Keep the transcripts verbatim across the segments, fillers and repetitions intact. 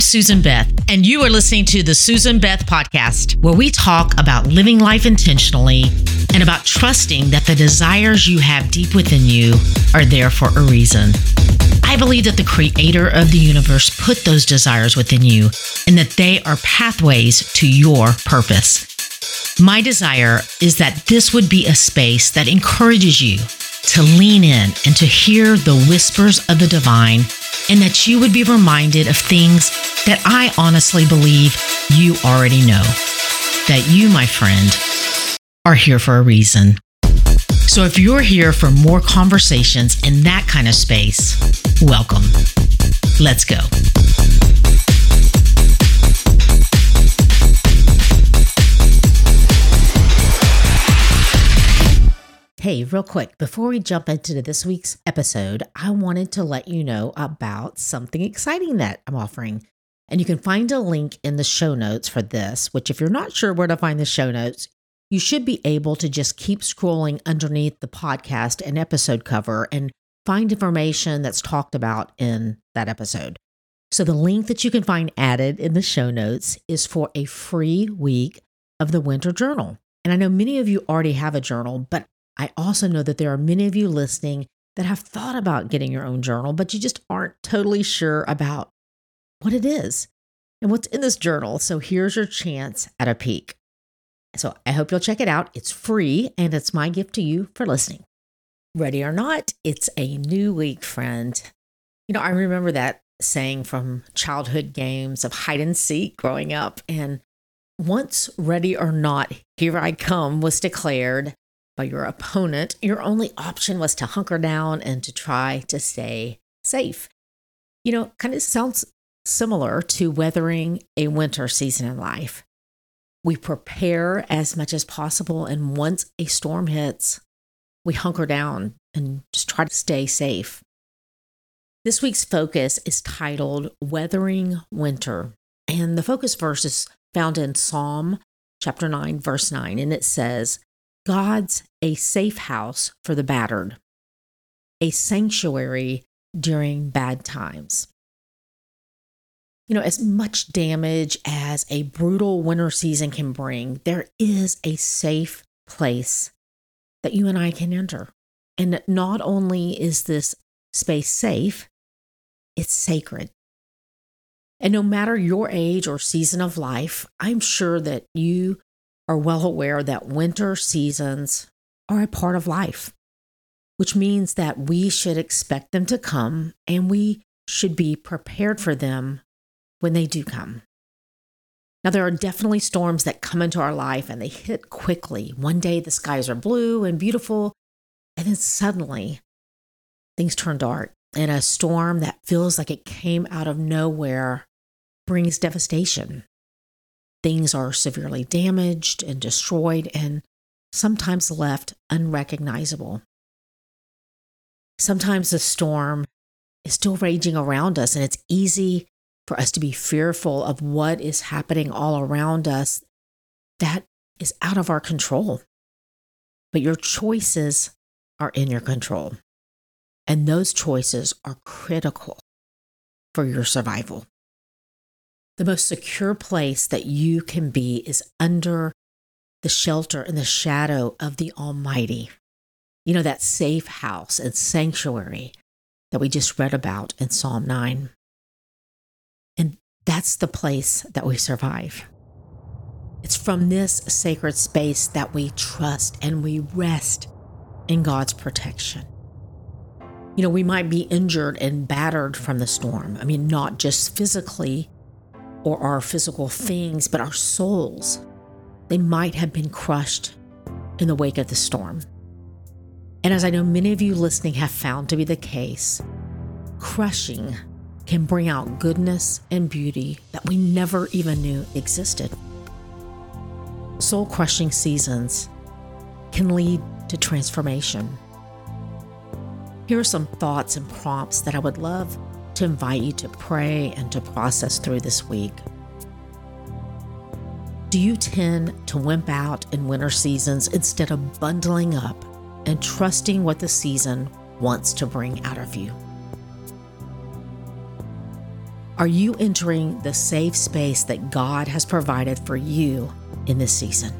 I'm Susan Beth, and you are listening to the Susan Beth Podcast, where we talk about living life intentionally and about trusting that the desires you have deep within you are there for a reason. I believe that the creator of the universe put those desires within you and that they are pathways to your purpose. My desire is that this would be a space that encourages you to lean in and to hear the whispers of the divine, and that you would be reminded of things that I honestly believe you already know, that you, my friend, are here for a reason. So if you're here for more conversations in that kind of space, welcome. Let's go. Hey, real quick, before we jump into this week's episode, I wanted to let you know about something exciting that I'm offering. And you can find a link in the show notes for this, which if you're not sure where to find the show notes, you should be able to just keep scrolling underneath the podcast and episode cover and find information that's talked about in that episode. So the link that you can find added in the show notes is for a free week of the Winter Journal. And I know many of you already have a journal, but I also know that there are many of you listening that have thought about getting your own journal, but you just aren't totally sure about what it is and what's in this journal. So here's your chance at a peek. So I hope you'll check it out. It's free, and it's my gift to you for listening. Ready or not, it's a new week, friend. You know, I remember that saying from childhood games of hide and seek growing up. And once ready or not, here I come was declared by your opponent, your only option was to hunker down and to try to stay safe. You know, kind of sounds similar to weathering a winter season in life. We prepare as much as possible, and once a storm hits, we hunker down and just try to stay safe. This week's focus is titled Weathering Winter, and the focus verse is found in Psalm chapter nine, verse nine, and it says, God's a safe house for the battered, a sanctuary during bad times. You know, as much damage as a brutal winter season can bring, there is a safe place that you and I can enter. And not only is this space safe, it's sacred. And no matter your age or season of life, I'm sure that you are well aware that winter seasons are a part of life, which means that we should expect them to come and we should be prepared for them when they do come. Now, there are definitely storms that come into our life and they hit quickly. One day the skies are blue and beautiful, and then suddenly things turn dark, and a storm that feels like it came out of nowhere brings devastation. Things are severely damaged and destroyed and sometimes left unrecognizable. Sometimes the storm is still raging around us, and it's easy for us to be fearful of what is happening all around us that is out of our control. But your choices are in your control, and those choices are critical for your survival. The most secure place that you can be is under the shelter and the shadow of the Almighty. You know, that safe house and sanctuary that we just read about in Psalm nine. And that's the place that we survive. It's from this sacred space that we trust and we rest in God's protection. You know, we might be injured and battered from the storm. I mean, not just physically, or our physical things, but our souls, they might have been crushed in the wake of the storm. And as I know many of you listening have found to be the case, crushing can bring out goodness and beauty that we never even knew existed. Soul-crushing seasons can lead to transformation. Here are some thoughts and prompts that I would love to invite you to pray and to process through this week. Do you tend to wimp out in winter seasons instead of bundling up and trusting what the season wants to bring out of you? Are you entering the safe space that God has provided for you in this season?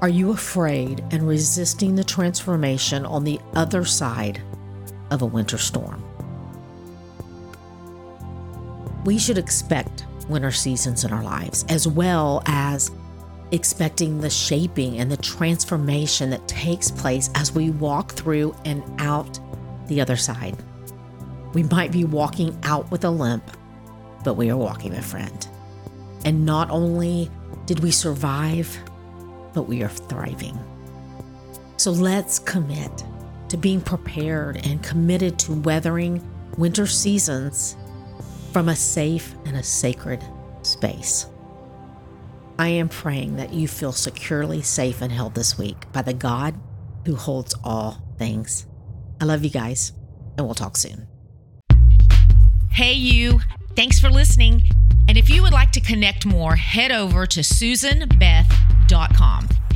Are you afraid and resisting the transformation on the other side of a winter storm? We should expect winter seasons in our lives, as well as expecting the shaping and the transformation that takes place as we walk through and out the other side. We might be walking out with a limp, but we are walking, my friend. And not only did we survive, but we are thriving. So let's commit to being prepared and committed to weathering winter seasons from a safe and a sacred space. I am praying that you feel securely safe and held this week by the God who holds all things. I love you guys, and we'll talk soon. Hey you, thanks for listening. And if you would like to connect more, head over to susan beth dot com